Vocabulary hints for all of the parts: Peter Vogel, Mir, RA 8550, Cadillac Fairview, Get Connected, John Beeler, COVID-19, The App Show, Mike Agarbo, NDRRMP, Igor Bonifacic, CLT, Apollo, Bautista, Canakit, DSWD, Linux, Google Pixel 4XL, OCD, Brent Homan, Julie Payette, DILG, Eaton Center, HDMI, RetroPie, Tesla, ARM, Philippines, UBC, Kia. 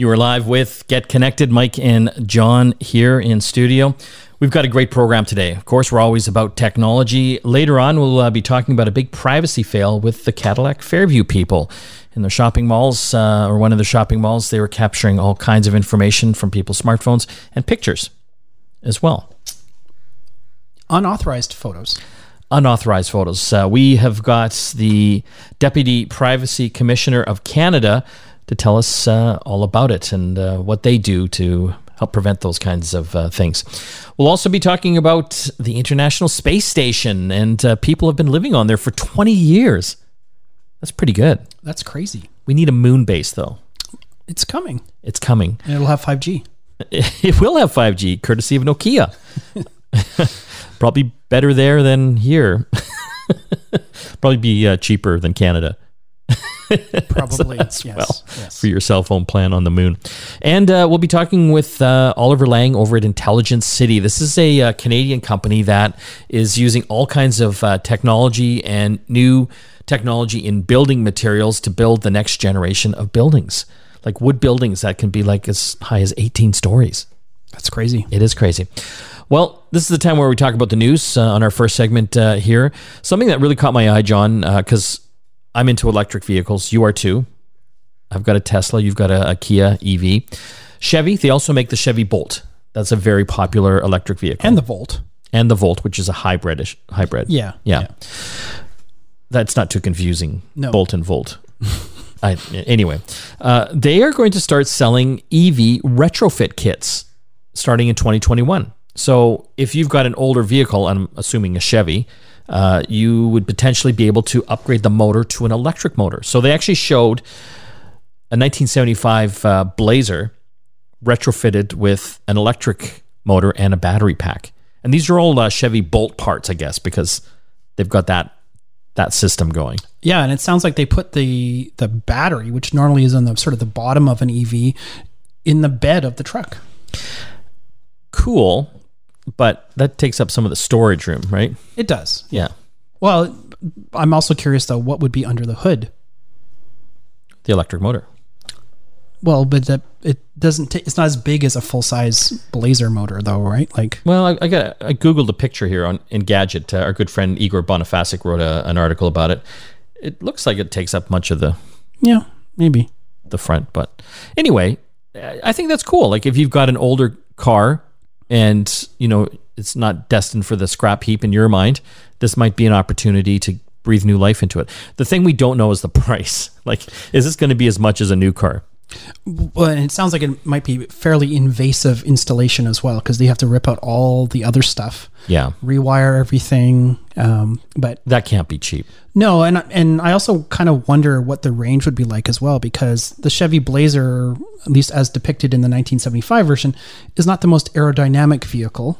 You are live with Get Connected. Mike and John here in studio. We've got a great program today. Of course, we're always about technology. Later on, we'll be talking about a big privacy fail with the Cadillac Fairview people. In their shopping malls, or one of the shopping malls, they were capturing all kinds of information from people's smartphones and pictures as well. Unauthorized photos. Unauthorized photos. We have got the Deputy Privacy Commissioner of Canada to tell us all about it and what they do to help prevent those kinds of things. We'll also be talking about the International Space Station, and people have been living on there for 20 years. That's pretty good. That's crazy. We need a moon base, though. It's coming. It's coming. And it'll have 5G. It will have 5G, courtesy of Nokia. Probably better there than here. Probably be cheaper than Canada. Probably, as yes, well, yes. For your cell phone plan on the moon. And we'll be talking with Oliver Lang over at Intelligent City. This is a Canadian company that is using all kinds of technology and new technology in building materials to build the next generation of buildings, like wood buildings that can be like as high as 18 stories. That's crazy. It is crazy. Well, this is the time where we talk about the news on our first segment here. Something that really caught my eye, John, because I'm into electric vehicles. You are too. I've got a Tesla. You've got a Kia EV. Chevy, they also make the Chevy Bolt. That's a very popular electric vehicle. And the Volt. And the Volt, which is a hybrid. Yeah. That's not too confusing. No. Bolt and Volt. Anyway, they are going to start selling EV retrofit kits starting in 2021. So if you've got an older vehicle, I'm assuming a Chevy, you would potentially be able to upgrade the motor to an electric motor. So they actually showed a 1975 Blazer retrofitted with an electric motor and a battery pack. And these are all Chevy Bolt parts, I guess, because they've got that system going. Yeah, and it sounds like they put the battery, which normally is on the sort of the bottom of an EV, in the bed of the truck. Cool. But that takes up some of the storage room, right? It does. Yeah. Well, I'm also curious, though, what would be under the hood? The electric motor. Well, but it doesn't. It's not as big as a full-size Blazer motor, though, right? Like, well, I Googled a picture here on Engadget. Our good friend Igor Bonifacic wrote an article about it. It looks like it takes up much of the... Yeah, maybe. The front, but... Anyway, I think that's cool. Like, if you've got an older car... And, you know, it's not destined for the scrap heap in your mind. This might be an opportunity to breathe new life into it. The thing we don't know is the price. Like, is this going to be as much as a new car? Well, and it sounds like it might be fairly invasive installation as well, because they have to rip out all the other stuff. Yeah. Rewire everything. But that can't be cheap. No. And I also kind of wonder what the range would be like as well, because the Chevy Blazer, at least as depicted in the 1975 version, is not the most aerodynamic vehicle.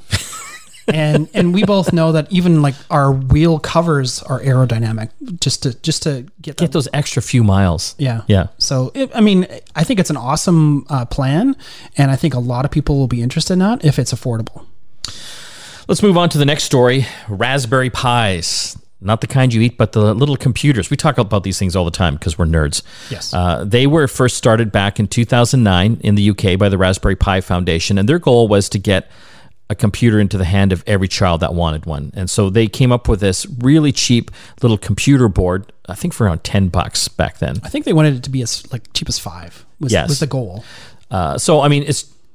And we both know that even like our wheel covers are aerodynamic just to get those extra few miles. Yeah. So I think it's an awesome plan, and I think a lot of people will be interested in that if it's affordable. Let's move on to the next story. Raspberry Pis. Not the kind you eat, but the little computers. We talk about these things all the time because we're nerds. Yes. They were first started back in 2009 in the UK by the Raspberry Pi Foundation, and their goal was to get a computer into the hand of every child that wanted one. And so they came up with this really cheap little computer board, I think for around $10 back then. I think they wanted it to be as like cheap as $5 was the goal. So, I mean,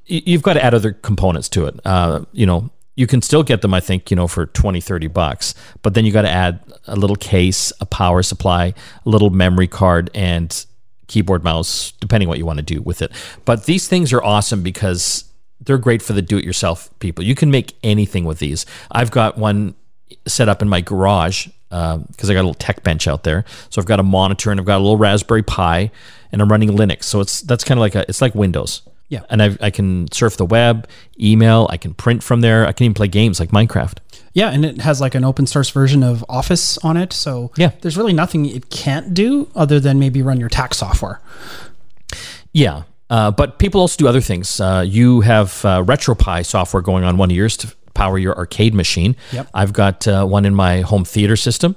you've got to add other components to it. You can still get them, I think, for $20-$30, but then you got to add a little case, a power supply, a little memory card, and keyboard, mouse, depending what you want to do with it. But these things are awesome because they're great for the do-it-yourself people. You can make anything with these. I've got one set up in my garage because I got a little tech bench out there. So I've got a monitor and I've got a little Raspberry Pi, and I'm running Linux. So that's kind of like it's like Windows. Yeah. And I can surf the web, email. I can print from there. I can even play games like Minecraft. Yeah, and it has like an open source version of Office on it. So There's really nothing it can't do other than maybe run your tax software. Yeah. But people also do other things. You have RetroPie software going on one of yours to power your arcade machine. Yep. I've got one in my home theater system.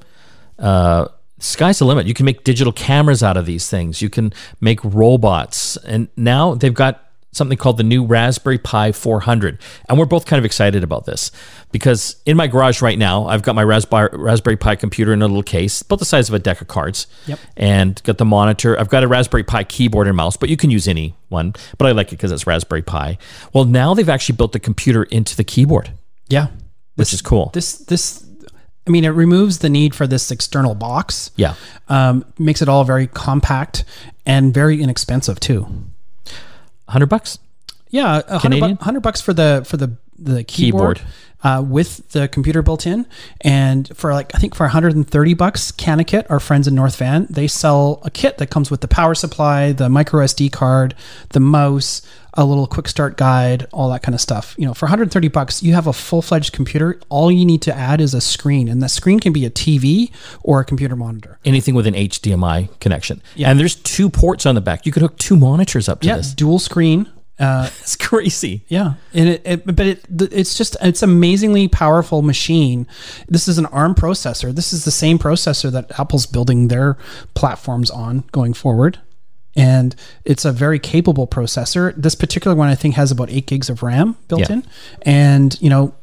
sky's the limit. You can make digital cameras out of these things. You can make robots. And now they've got something called the new Raspberry Pi 400. And we're both kind of excited about this because in my garage right now, I've got my Raspberry Pi computer in a little case, about the size of a deck of cards, and got the monitor. I've got a Raspberry Pi keyboard and mouse, but you can use any one. But I like it because it's Raspberry Pi. Well, now they've actually built the computer into the keyboard. Yeah. Which is cool. I mean, it removes the need for this external box. Yeah. Makes it all very compact and very inexpensive too. $100 Yeah, $100 for the keyboard. With the computer built in, and for for $130, Canakit, our friends in North Van, they sell a kit that comes with the power supply, the micro SD card, the mouse, a little quick start guide, all that kind of stuff. You know, for $130, you have a full-fledged computer. All you need to add is a screen, and the screen can be a TV or a computer monitor. Anything with an HDMI connection. Yeah. And there's two ports on the back. You could hook two monitors up to this. Yeah, dual screen. It's crazy. Yeah. And it's amazingly powerful machine. This is an ARM processor. This is the same processor that Apple's building their platforms on going forward. And it's a very capable processor. This particular one, I think, has about 8 gigs of RAM built in. And, you know,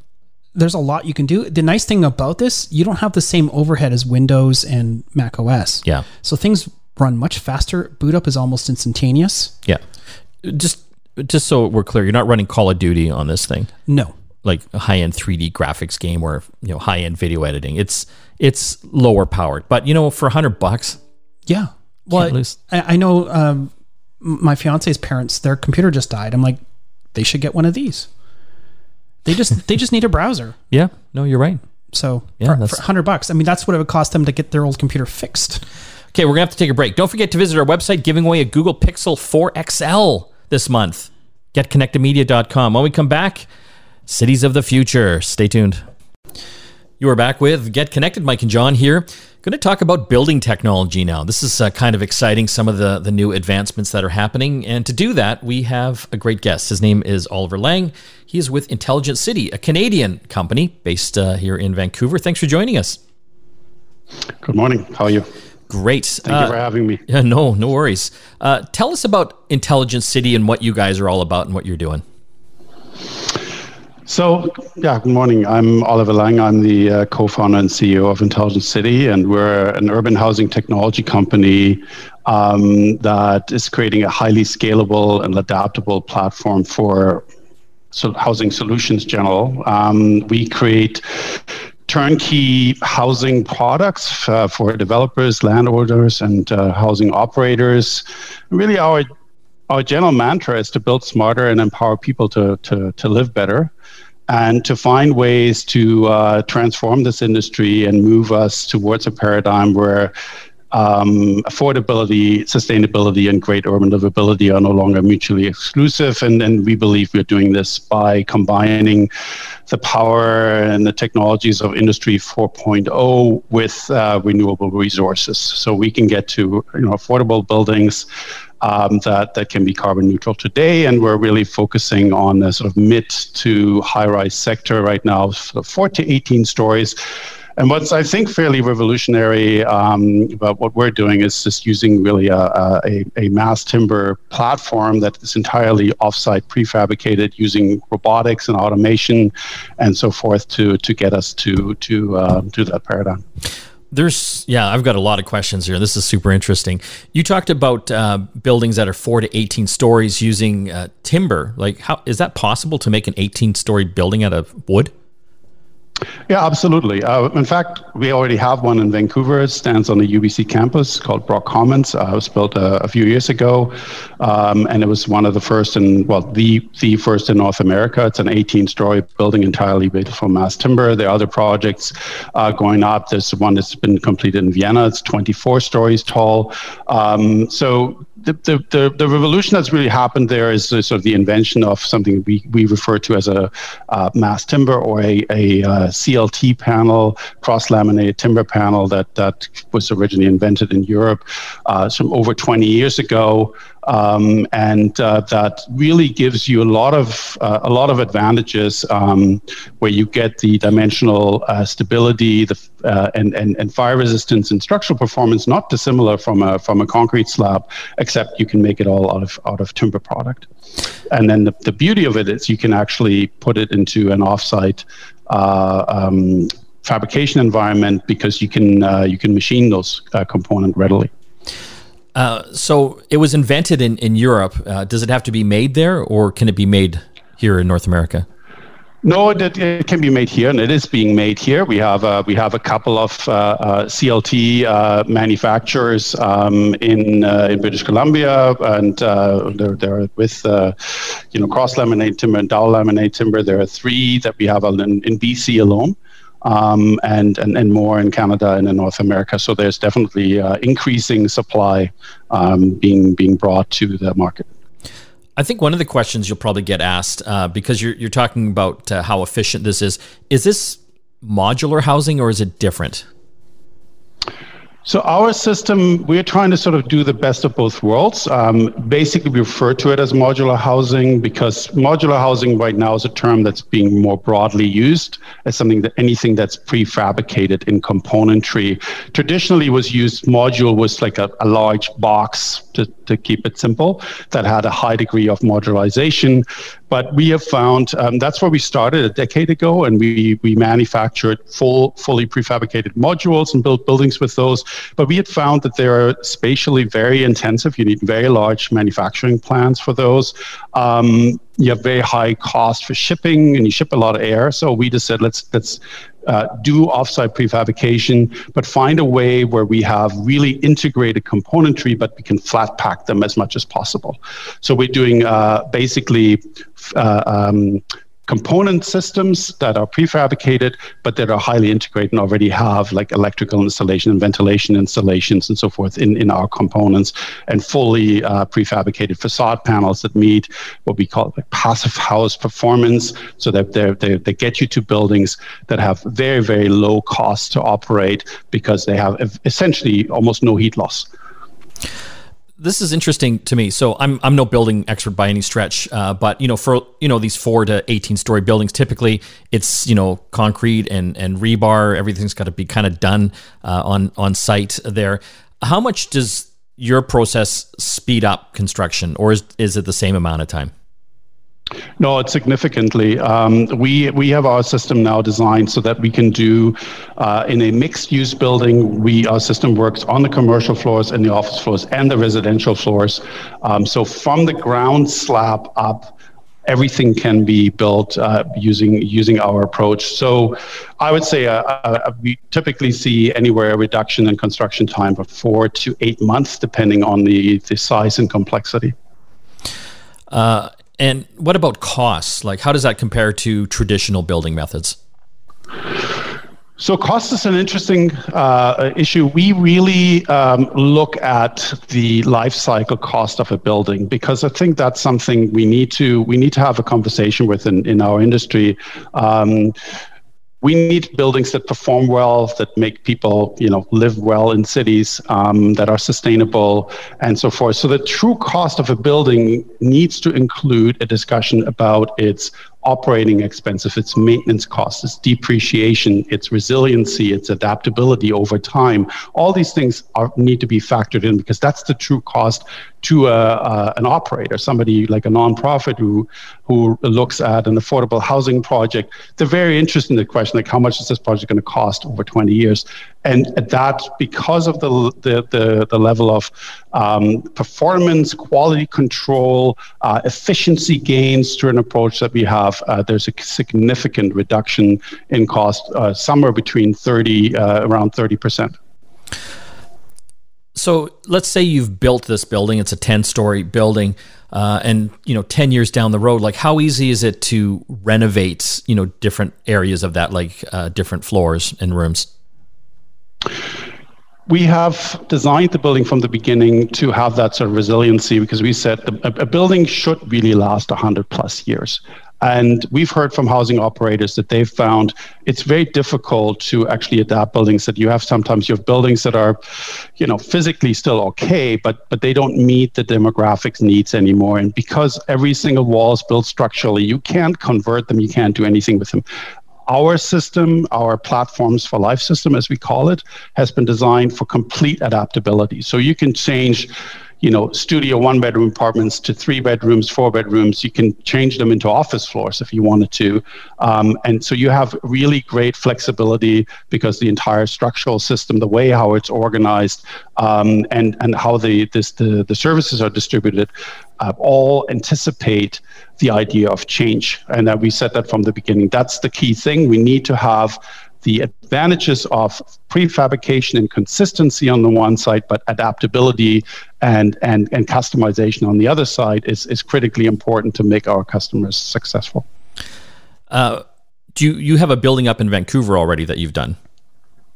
there's a lot you can do. The nice thing about this, you don't have the same overhead as Windows and Mac OS. Yeah. So things run much faster. Boot up is almost instantaneous. Yeah. Just so we're clear, you're not running Call of Duty on this thing. No, like a high-end 3D graphics game or high-end video editing. It's lower powered, but for $100, yeah. Well, I know my fiance's parents, their computer just died. I'm like, they should get one of these. They just need a browser. Yeah, no, you're right. So for $100, I mean, that's what it would cost them to get their old computer fixed. Okay, we're gonna have to take a break. Don't forget to visit our website, giving away a Google Pixel 4XL. This month, getconnectedmedia.com. When we come back, cities of the future. Stay tuned. You are back with Get Connected. Mike and John here. Going to talk about building technology now. This is kind of exciting, some of the new advancements that are happening. And to do that, we have a great guest. His name is Oliver Lang. He is with Intelligent City, a Canadian company based here in Vancouver. Thanks for joining us. Good morning. How are you? Great. Thank you for having me. Yeah, no worries. Tell us about Intelligent City and what you guys are all about and what you're doing. So, good morning. I'm Oliver Lang. I'm the co-founder and CEO of Intelligent City, and we're an urban housing technology company that is creating a highly scalable and adaptable platform for housing solutions in general. We create turnkey housing products for developers, landowners, and housing operators. Really, our general mantra is to build smarter and empower people to live better, and to find ways to transform this industry and move us towards a paradigm where affordability, sustainability, and great urban livability are no longer mutually exclusive. And then we believe we're doing this by combining the power and the technologies of Industry 4.0 with renewable resources. So we can get to affordable buildings that can be carbon neutral today. And we're really focusing on the mid to high-rise sector right now, 4 to 18 stories. And what's, I think, fairly revolutionary about what we're doing is just using really a mass timber platform that is entirely offsite prefabricated using robotics and automation and so forth to get us to that paradigm. I've got a lot of questions here. This is super interesting. You talked about buildings that are 4 to 18 stories using timber. Like, how is that possible to make an 18-story building out of wood? Yeah, absolutely. In fact, we already have one in Vancouver. It stands on the UBC campus called Brock Commons. It was built a few years ago, and it was one of the first the first in North America. It's an 18-story building entirely built from mass timber. There are other projects going up. There's one that's been completed in Vienna. It's 24 stories tall. So the revolution that's really happened there is the invention of something we refer to as a mass timber or a CLT panel, cross-laminated timber panel that was originally invented in Europe some over 20 years ago. That really gives you a lot of advantages, where you get the dimensional stability, and fire resistance and structural performance, not dissimilar from a concrete slab, except you can make it all out of timber product. And then the beauty of it is you can actually put it into an offsite fabrication environment, because you can machine those components readily. So it was invented in Europe. Does it have to be made there, or can it be made here in North America? No, it can be made here, and it is being made here. We have a couple of CLT manufacturers in British Columbia, and they're with cross laminate timber and dowel laminate timber. There are three that we have in BC alone, and more in Canada and in North America. So there's definitely increasing supply being brought to the market. I think one of the questions you'll probably get asked, because you're talking about how efficient this is this modular housing or is it different? So our system, we're trying to sort of do the best of both worlds. Basically, we refer to it as modular housing, because modular housing right now is a term that's being more broadly used as anything that's prefabricated in componentry. Traditionally, module was like a large box, to keep it simple, that had a high degree of modularization. But we have found that's where we started a decade ago, and we manufactured fully prefabricated modules and built buildings with those. But we had found that they are spatially very intensive. You need very large manufacturing plants for those. You have very high cost for shipping, and you ship a lot of air. So we just said, let's do offsite prefabrication, but find a way where we have really integrated componentry, but we can flat pack them as much as possible. So we're doing component systems that are prefabricated, but that are highly integrated and already have like electrical installation and ventilation installations and so forth in our components, and fully prefabricated facade panels that meet what we call like passive house performance, so that they get you to buildings that have very, very low cost to operate, because they have essentially almost no heat loss. This is interesting to me. So I'm no building expert by any stretch, but for these 4 to 18-story buildings, typically it's concrete and rebar. Everything's got to be kind of done on site there. How much does your process speed up construction, or is it the same amount of time? No, it's significantly. We have our system now designed so that we can do in a mixed-use building. Our system works on the commercial floors and the office floors and the residential floors. So from the ground slab up, everything can be built using our approach. So I would say we typically see anywhere a reduction in construction time of 4 to 8 months, depending on the size and complexity. And what about costs? Like, how does that compare to traditional building methods? So cost is an interesting issue. We really look at the life cycle cost of a building, because I think that's something we need to have a conversation with in our industry. We need buildings that perform well, that make people, live well in cities, that are sustainable and so forth. So the true cost of a building needs to include a discussion about its operating expenses, its maintenance costs, its depreciation, its resiliency, its adaptability over time. All these things need to be factored in, because that's the true cost to an operator, somebody like a nonprofit who looks at an affordable housing project. They're very interested in the question, like, how much is this project going to cost over 20 years? And that, because of the level of performance, quality control, efficiency gains through an approach that we have, there's a significant reduction in cost, somewhere between around 30%. So let's say you've built this building, it's a 10-story building, and 10 years down the road, like, how easy is it to renovate, different areas of that, like different floors and rooms? We have designed the building from the beginning to have that sort of resiliency, because we said a building should really last 100 plus years. And we've heard from housing operators that they've found it's very difficult to actually adapt buildings, that sometimes you have buildings that are, you know, physically still okay, but they don't meet the demographics needs anymore. And because every single wall is built structurally, you can't convert them, you can't do anything with them. Our system, our Platforms for Life system, as we call it, has been designed for complete adaptability. So you can change, you know, studio one-bedroom apartments to three-bedrooms, four-bedrooms. You can change them into office floors if you wanted to. And so you have really great flexibility because the entire structural system, the way how it's organized, and how the services are distributed, all anticipate the idea of change. And we said that from the beginning. That's the key thing. We need to have the advantages of prefabrication and consistency on the one side, but adaptability and customization on the other side is critically important to make our customers successful. Do you have a building up in Vancouver already that you've done?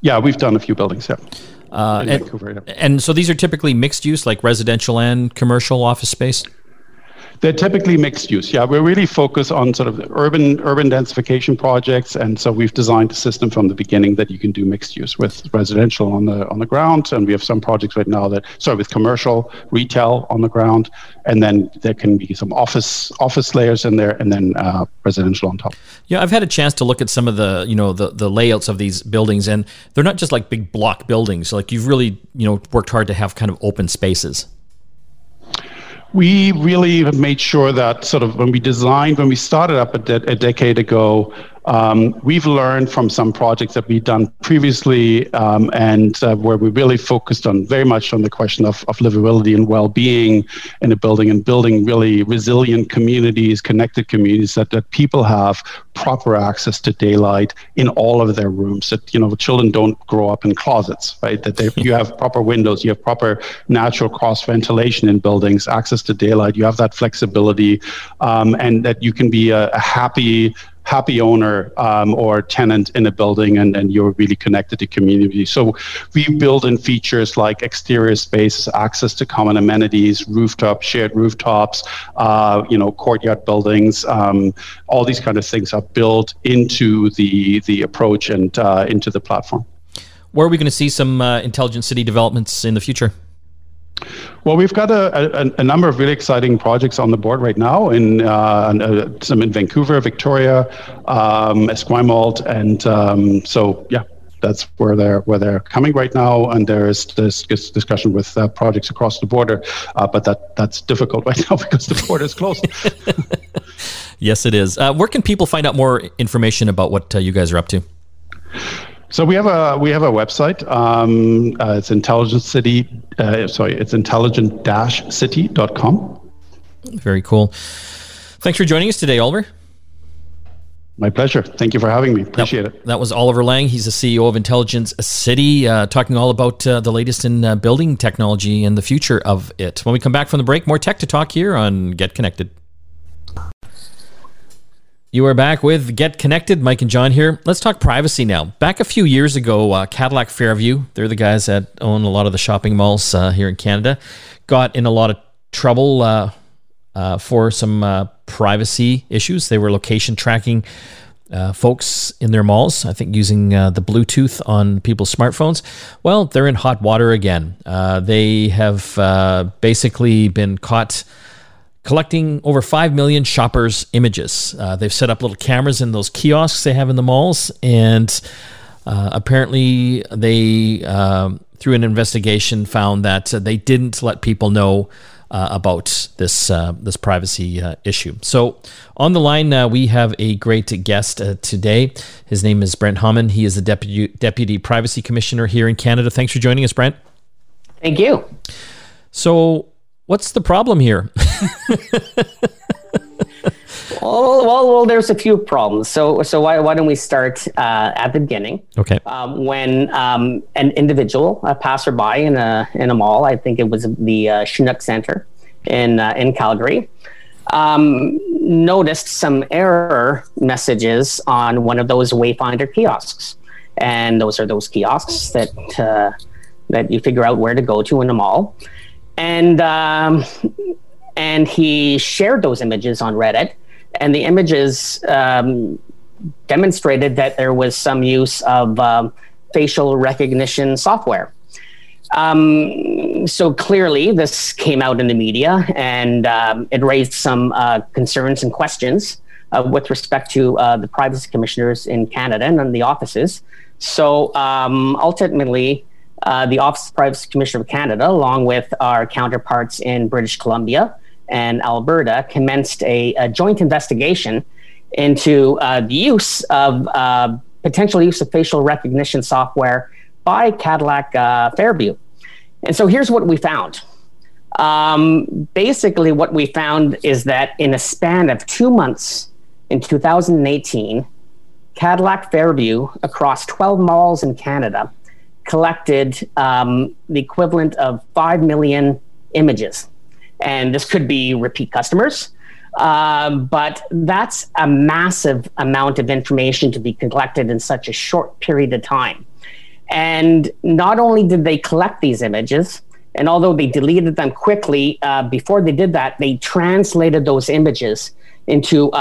Yeah, we've done a few buildings, yeah. In Vancouver, yeah. And so these are typically mixed use, like residential and commercial office space? They're typically mixed use. Yeah, we're really focused on sort of urban densification projects, and so we've designed a system from the beginning that you can do mixed use with residential on the ground, and we have some projects right now that with commercial retail on the ground, and then there can be some office layers in there, and then residential on top. Yeah, I've had a chance to look at some of the the layouts of these buildings, and they're not just like big block buildings. Like you've really worked hard to have kind of open spaces. We really have made sure that sort of when we started up a decade ago, we've learned from some projects that we've done previously and where we really focused on very much on the question of livability and well-being in a building and building really resilient communities, connected communities that people have proper access to daylight in all of their rooms, that, children don't grow up in closets, right? That you have proper windows, you have proper natural cross-ventilation in buildings, access to daylight, you have that flexibility and that you can be a happy owner or tenant in a building and you're really connected to community. So we build in features like exterior space, access to common amenities, shared rooftops, courtyard buildings, all these kind of things are built into the approach and into the platform. Where are we going to see some Intelligent City developments in the future? Well, we've got a number of really exciting projects on the board right now, some in Vancouver, Victoria, Esquimalt, and that's where they're coming right now. And there is this discussion with projects across the border, but that's difficult right now because the border is closed. Yes, it is. Where can people find out more information about what you guys are up to? So we have a website. It's intelligent-city.com. Very cool. Thanks for joining us today, Oliver. My pleasure. Thank you for having me. Appreciate it. That was Oliver Lang. He's the CEO of Intelligent City, talking all about the latest in building technology and the future of it. When we come back from the break, more tech to talk here on Get Connected. You are back with Get Connected. Mike and John here. Let's talk privacy now. Back a few years ago, Cadillac Fairview, they're the guys that own a lot of the shopping malls here in Canada, got in a lot of trouble for some privacy issues. They were location tracking folks in their malls, I think using the Bluetooth on people's smartphones. Well, they're in hot water again. They have basically been caught collecting over 5 million shoppers' images. They've set up little cameras in those kiosks they have in the malls, and apparently they, through an investigation, found that they didn't let people know about this this privacy issue. So on the line, we have a great guest today. His name is Brent Homan. He is the Deputy Privacy Commissioner here in Canada. Thanks for joining us, Brent. Thank you. So what's the problem here? Well, there's a few problems. So why don't we start at the beginning? Okay. When an individual, a passerby in a mall, I think it was the Chinook Center in Calgary, noticed some error messages on one of those Wayfinder kiosks, and those are those kiosks that you figure out where to go to in a mall. And he shared those images on Reddit, and the images demonstrated that there was some use of facial recognition software. So clearly this came out in the media, and it raised some concerns and questions with respect to the privacy commissioners in Canada and the offices. So ultimately, the Office of Privacy Commissioner of Canada, along with our counterparts in British Columbia and Alberta, commenced a joint investigation into the use of potential use of facial recognition software by Cadillac Fairview. And so here's what we found. Basically, what we found is that in a span of 2 months in 2018, Cadillac Fairview across 12 malls in Canada collected the equivalent of 5 million images. And this could be repeat customers, but that's a massive amount of information to be collected in such a short period of time. And not only did they collect these images, and although they deleted them quickly, before they did that, they translated those images into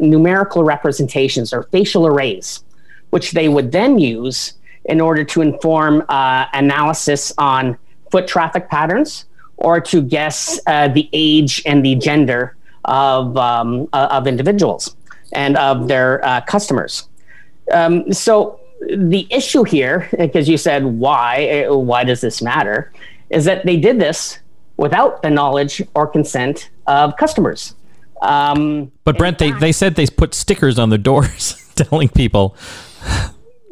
numerical representations or facial arrays, which they would then use in order to inform analysis on foot traffic patterns, or to guess the age and the gender of individuals and of their customers. So the issue here, because you said why does this matter, is that they did this without the knowledge or consent of customers. But Brent, they said they put stickers on the doors telling people.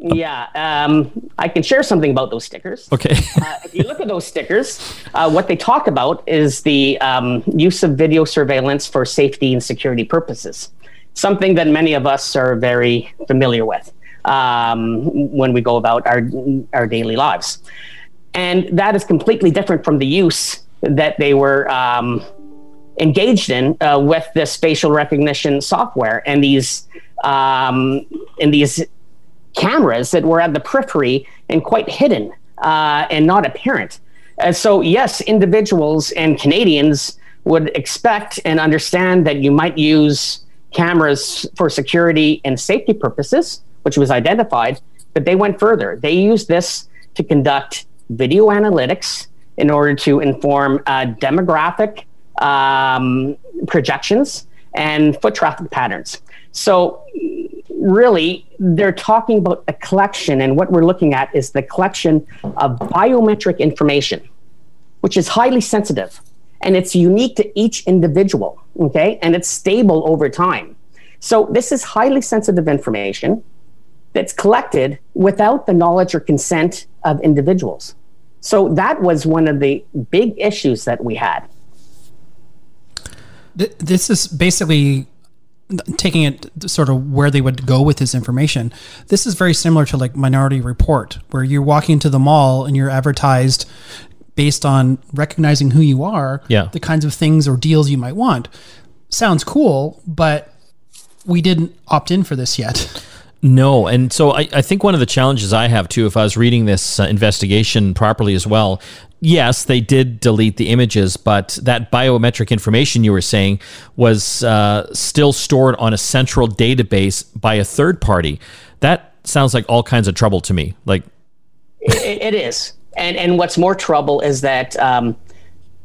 Yeah, I can share something about those stickers. Okay. If you look at those stickers, what they talk about is the use of video surveillance for safety and security purposes, something that many of us are very familiar with when we go about our daily lives. And that is completely different from the use that they were engaged in with this facial recognition software and these cameras that were at the periphery and quite hidden and not apparent. And so, yes, individuals and Canadians would expect and understand that you might use cameras for security and safety purposes, which was identified, but they went further. They used this to conduct video analytics in order to inform demographic projections and foot traffic patterns. So really, they're talking about a collection, and what we're looking at is the collection of biometric information, which is highly sensitive, and it's unique to each individual, okay? And it's stable over time. So this is highly sensitive information that's collected without the knowledge or consent of individuals. So that was one of the big issues that we had. This is basically taking it sort of where they would go with this information. This is very similar to like Minority Report, where you're walking into the mall and you're advertised based on recognizing who you are, the kinds of things or deals you might want. Sounds cool, but we didn't opt in for this yet. No. And so I think one of the challenges I have too, if I was reading this investigation properly as well, yes, they did delete the images, but that biometric information you were saying was still stored on a central database by a third party. That sounds like all kinds of trouble to me. Like, it is. And what's more trouble is that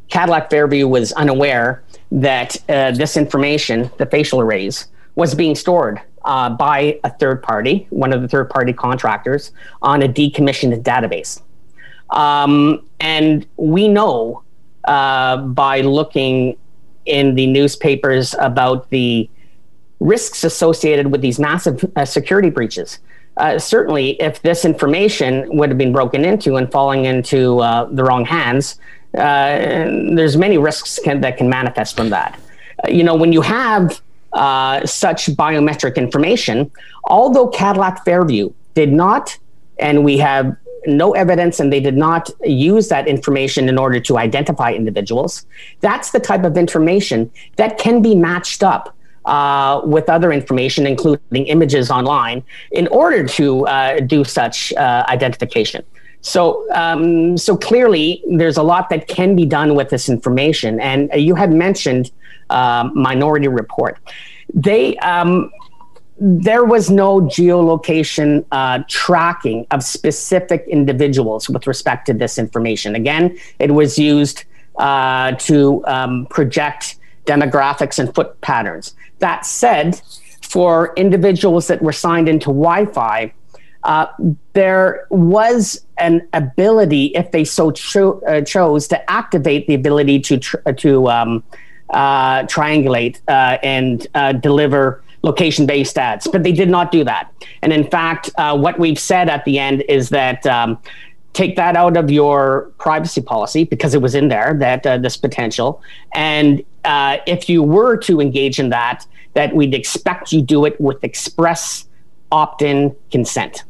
Cadillac Fairview was unaware that this information, the facial arrays, was being stored by a third party, one of the third party contractors, on a decommissioned database. And we know by looking in the newspapers about the risks associated with these massive security breaches. Certainly, if this information would have been broken into and falling into the wrong hands, there's many risks that can manifest from that. You know, when you have such biometric information, although Cadillac Fairview did not, and we have no evidence, and they did not use that information in order to identify individuals. That's the type of information that can be matched up with other information, including images online, in order to do such identification. So, so clearly, there's a lot that can be done with this information. And you had mentioned Minority Report. they there was no geolocation tracking of specific individuals with respect to this information. Again, it was used to project demographics and foot patterns. That said, for individuals that were signed into Wi-Fi, there was an ability, if they so chose, to activate the ability to triangulate and deliver location-based ads, but they did not do that. And in fact, what we've said at the end is that take that out of your privacy policy, because it was in there, that this potential. And if you were to engage in that, that we'd expect you do it with express opt-in consent.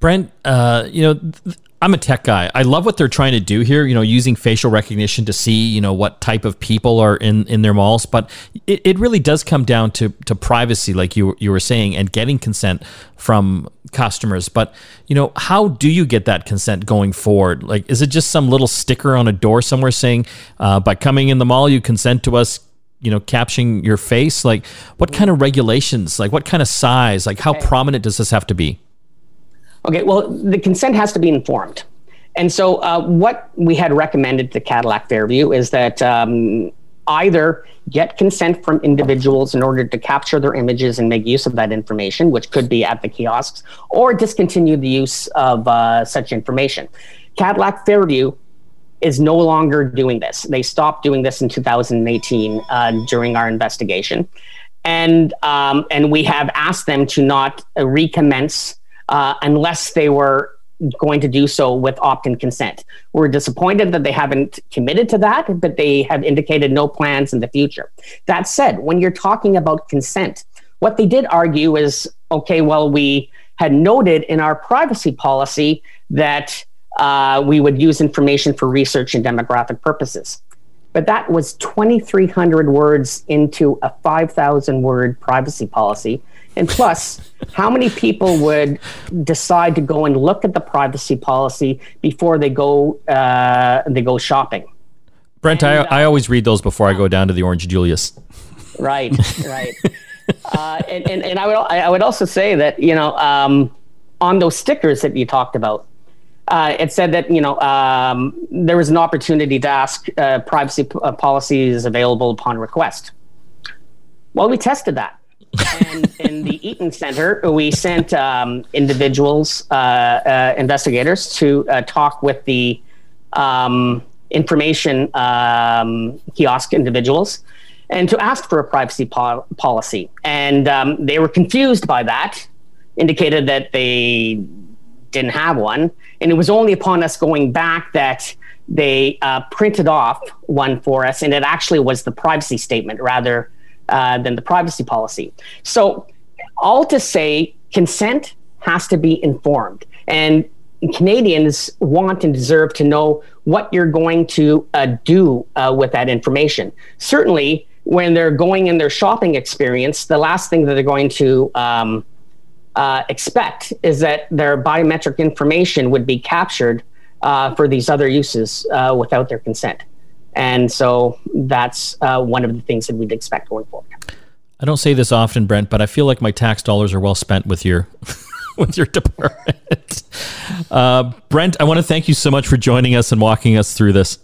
Brent, I'm a tech guy. I love what they're trying to do here, using facial recognition to see, what type of people are in their malls. But it really does come down to privacy, like you were saying, and getting consent from customers. But, how do you get that consent going forward? Like, is it just some little sticker on a door somewhere saying, by coming in the mall, you consent to us, capturing your face? Like, what kind of regulations, like what kind of size, like how prominent does this have to be? Okay, well, the consent has to be informed. And so what we had recommended to Cadillac Fairview is that either get consent from individuals in order to capture their images and make use of that information, which could be at the kiosks, or discontinue the use of such information. Cadillac Fairview is no longer doing this. They stopped doing this in 2018 during our investigation. And we have asked them to not recommence unless they were going to do so with opt-in consent. We're disappointed that they haven't committed to that, but they have indicated no plans in the future. That said, when you're talking about consent, what they did argue is, okay, well, we had noted in our privacy policy that we would use information for research and demographic purposes. But that was 2,300 words into a 5,000-word privacy policy. And plus, how many people would decide to go and look at the privacy policy before they go shopping? Brent, and, I always read those before I go down to the Orange Julius. Right, right. And I would also say that on those stickers that you talked about, it said that there was an opportunity to ask privacy policies available upon request. Well, we tested that. And in the Eaton Center, we sent individuals, investigators, to talk with the information kiosk individuals and to ask for a privacy policy. And they were confused by that, indicated that they didn't have one. And it was only upon us going back that they printed off one for us. And it actually was the privacy statement rather than the privacy policy. So all to say, consent has to be informed. And Canadians want and deserve to know what you're going to do with that information. Certainly, when they're going in their shopping experience, the last thing that they're going to expect is that their biometric information would be captured for these other uses without their consent. And so that's one of the things that we'd expect going forward. I don't say this often, Brent, but I feel like my tax dollars are well spent with your with your department. Brent, I want to thank you so much for joining us and walking us through this.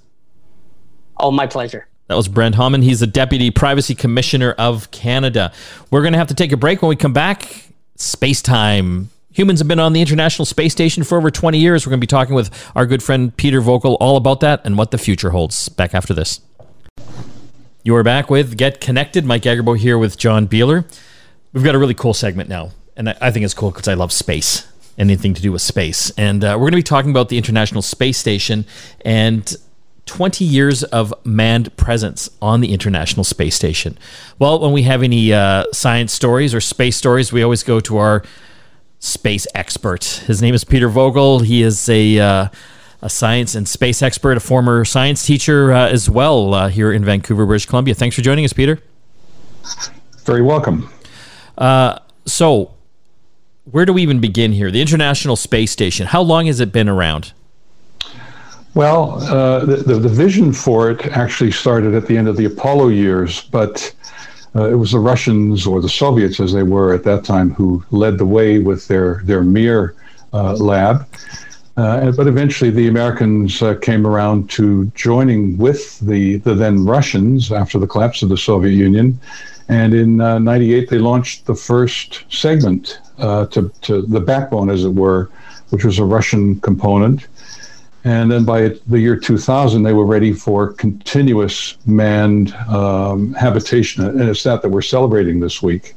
Oh, my pleasure. That was Brent Homan. He's the Deputy Privacy Commissioner of Canada. We're going to have to take a break. When we come back, Space Time. Humans have been on the International Space Station for over 20 years. We're going to be talking with our good friend Peter Vogel all about that and what the future holds. Back after this. You're back with Get Connected. Mike Agarbo here with John Beeler. We've got a really cool segment now, and I think it's cool because I love space, anything to do with space. And we're going to be talking about the International Space Station and 20 years of manned presence on the International Space Station. Well, when we have any science stories or space stories, we always go to our space expert. His name is Peter Vogel. He is a science and space expert, a former science teacher as well here in Vancouver, British Columbia. Thanks for joining us, Peter. Very welcome. So where do we even begin here? The International Space Station, how long has it been around? Well, the vision for it actually started at the end of the Apollo years, but It was the Russians, or the Soviets as they were at that time, who led the way with their Mir lab. But eventually the Americans came around to joining with the then Russians after the collapse of the Soviet Union. And in 98, they launched the first segment to the backbone, as it were, which was a Russian component. And then by the year 2000, they were ready for continuous manned habitation. And it's that we're celebrating this week.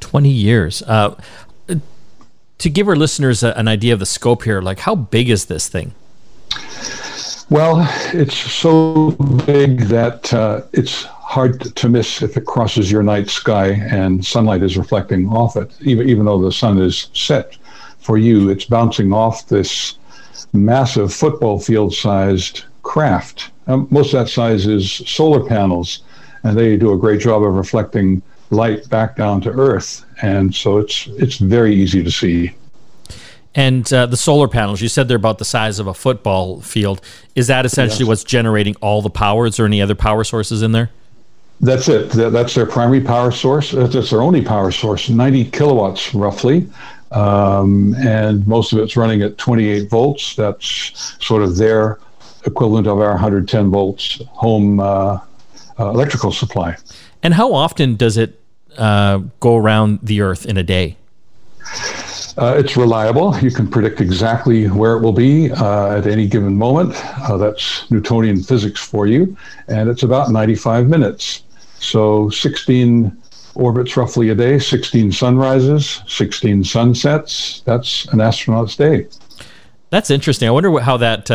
20 years. To give our listeners an idea of the scope here, like how big is this thing? Well, it's so big that it's hard to miss if it crosses your night sky and sunlight is reflecting off it. Even though the sun is set for you, it's bouncing off this massive football field-sized craft. Most of that size is solar panels, and they do a great job of reflecting light back down to Earth, and so it's very easy to see. And the solar panels, you said they're about the size of a football field. Is that essentially what's generating all the power? Is there any other power sources in there? That's it. That's their primary power source. That's their only power source, 90 kilowatts roughly. And most of it's running at 28 volts. That's sort of their equivalent of our 110 volts home electrical supply. And how often does it go around the Earth in a day? It's reliable. You can predict exactly where it will be at any given moment. That's Newtonian physics for you. And it's about 95 minutes. So 16 orbits roughly a day, 16 sunrises, 16 sunsets. That's an astronaut's day. That's interesting. I wonder how that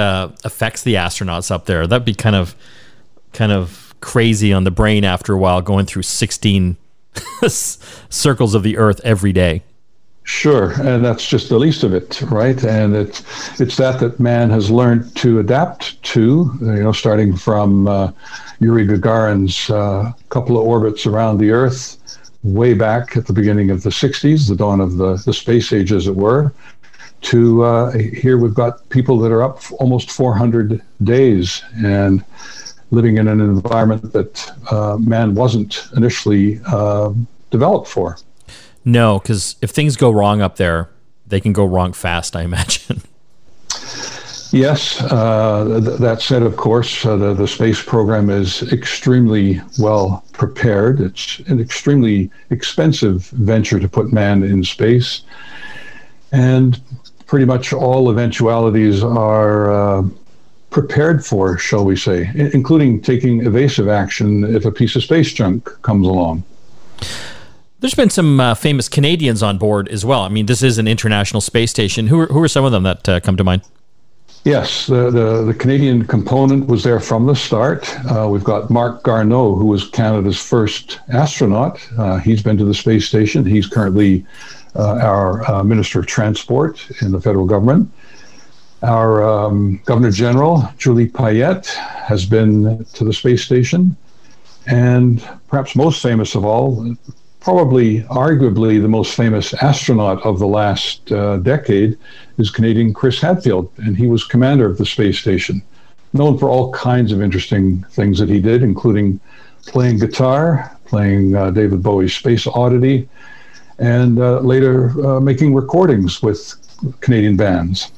affects the astronauts up there. That'd be kind of crazy on the brain after a while, going through 16 circles of the Earth every day. Sure, and that's just the least of it, right? And it's that man has learned to adapt to, starting from Yuri Gagarin's couple of orbits around the Earth way back at the beginning of the 60s, the dawn of the space age, as it were, to here we've got people that are up almost 400 days and living in an environment that man wasn't initially developed for. No, because if things go wrong up there, they can go wrong fast, I imagine. Yes. That said, of course, the space program is extremely well prepared. It's an extremely expensive venture to put man in space. And pretty much all eventualities are prepared for, shall we say, including taking evasive action if a piece of space junk comes along. There's been some famous Canadians on board as well. I mean, this is an international space station. Who are some of them that come to mind? Yes, the Canadian component was there from the start. We've got Mark Garneau, who was Canada's first astronaut. He's been to the space station. He's currently our Minister of Transport in the federal government. Our Governor General, Julie Payette, has been to the space station. And perhaps most famous of all, probably, arguably, the most famous astronaut of the last decade is Canadian Chris Hadfield, and he was commander of the space station. Known for all kinds of interesting things that he did, including playing guitar, playing David Bowie's Space Oddity, and later making recordings with Canadian bands.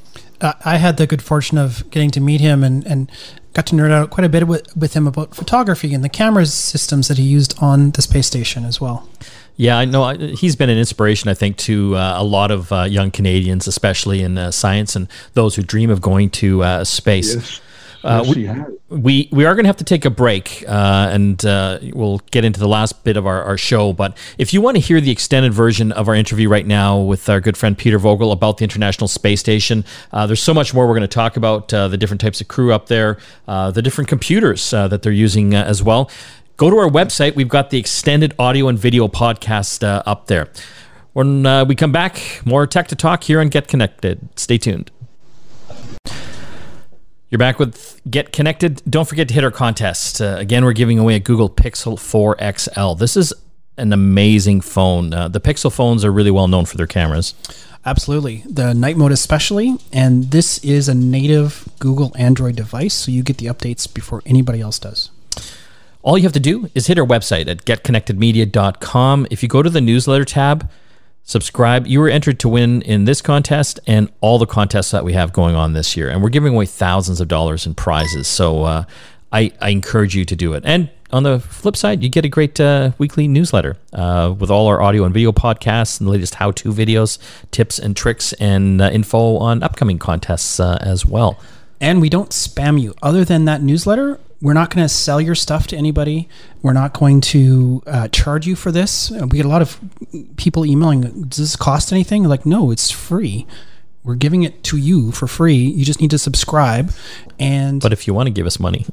I had the good fortune of getting to meet him and got to nerd out quite a bit with him about photography and the camera systems that he used on the space station as well. Yeah, I know. He's been an inspiration, I think, to a lot of young Canadians, especially in science and those who dream of going to space. Yes. We are going to have to take a break and we'll get into the last bit of our show. But if you want to hear the extended version of our interview right now with our good friend Peter Vogel about the International Space Station, there's so much more we're going to talk about, the different types of crew up there, the different computers that they're using as well. Go to our website. We've got the extended audio and video podcast up there. When we come back, more Tech to Talk here on Get Connected. Stay tuned. You're back with Get Connected. Don't forget to hit our contest. Again, we're giving away a Google Pixel 4XL. This is an amazing phone. The Pixel phones are really well known for their cameras. Absolutely. The night mode especially. And this is a native Google Android device, so you get the updates before anybody else does. All you have to do is hit our website at getconnectedmedia.com. If you go to the newsletter tab, subscribe. You were entered to win in this contest and all the contests that we have going on this year. And we're giving away thousands of dollars in prizes. So I encourage you to do it. And on the flip side, you get a great weekly newsletter with all our audio and video podcasts and the latest how-to videos, tips and tricks, and info on upcoming contests as well. And we don't spam you. Other than that newsletter, we're not going to sell your stuff to anybody. We're not going to charge you for this. We get a lot of people emailing, does this cost anything? Like, no, it's free. We're giving it to you for free. You just need to subscribe. And but if you want to give us money,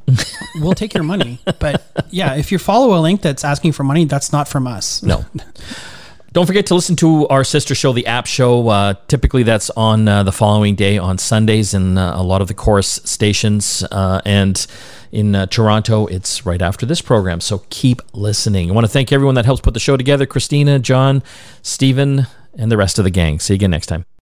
we'll take your money. But yeah, if you follow a link that's asking for money, that's not from us. No. Don't forget to listen to our sister show, The App Show. Typically, that's on the following day on Sundays in a lot of the chorus stations. And in Toronto, it's right after this program. So keep listening. I want to thank everyone that helps put the show together, Christina, John, Stephen, and the rest of the gang. See you again next time.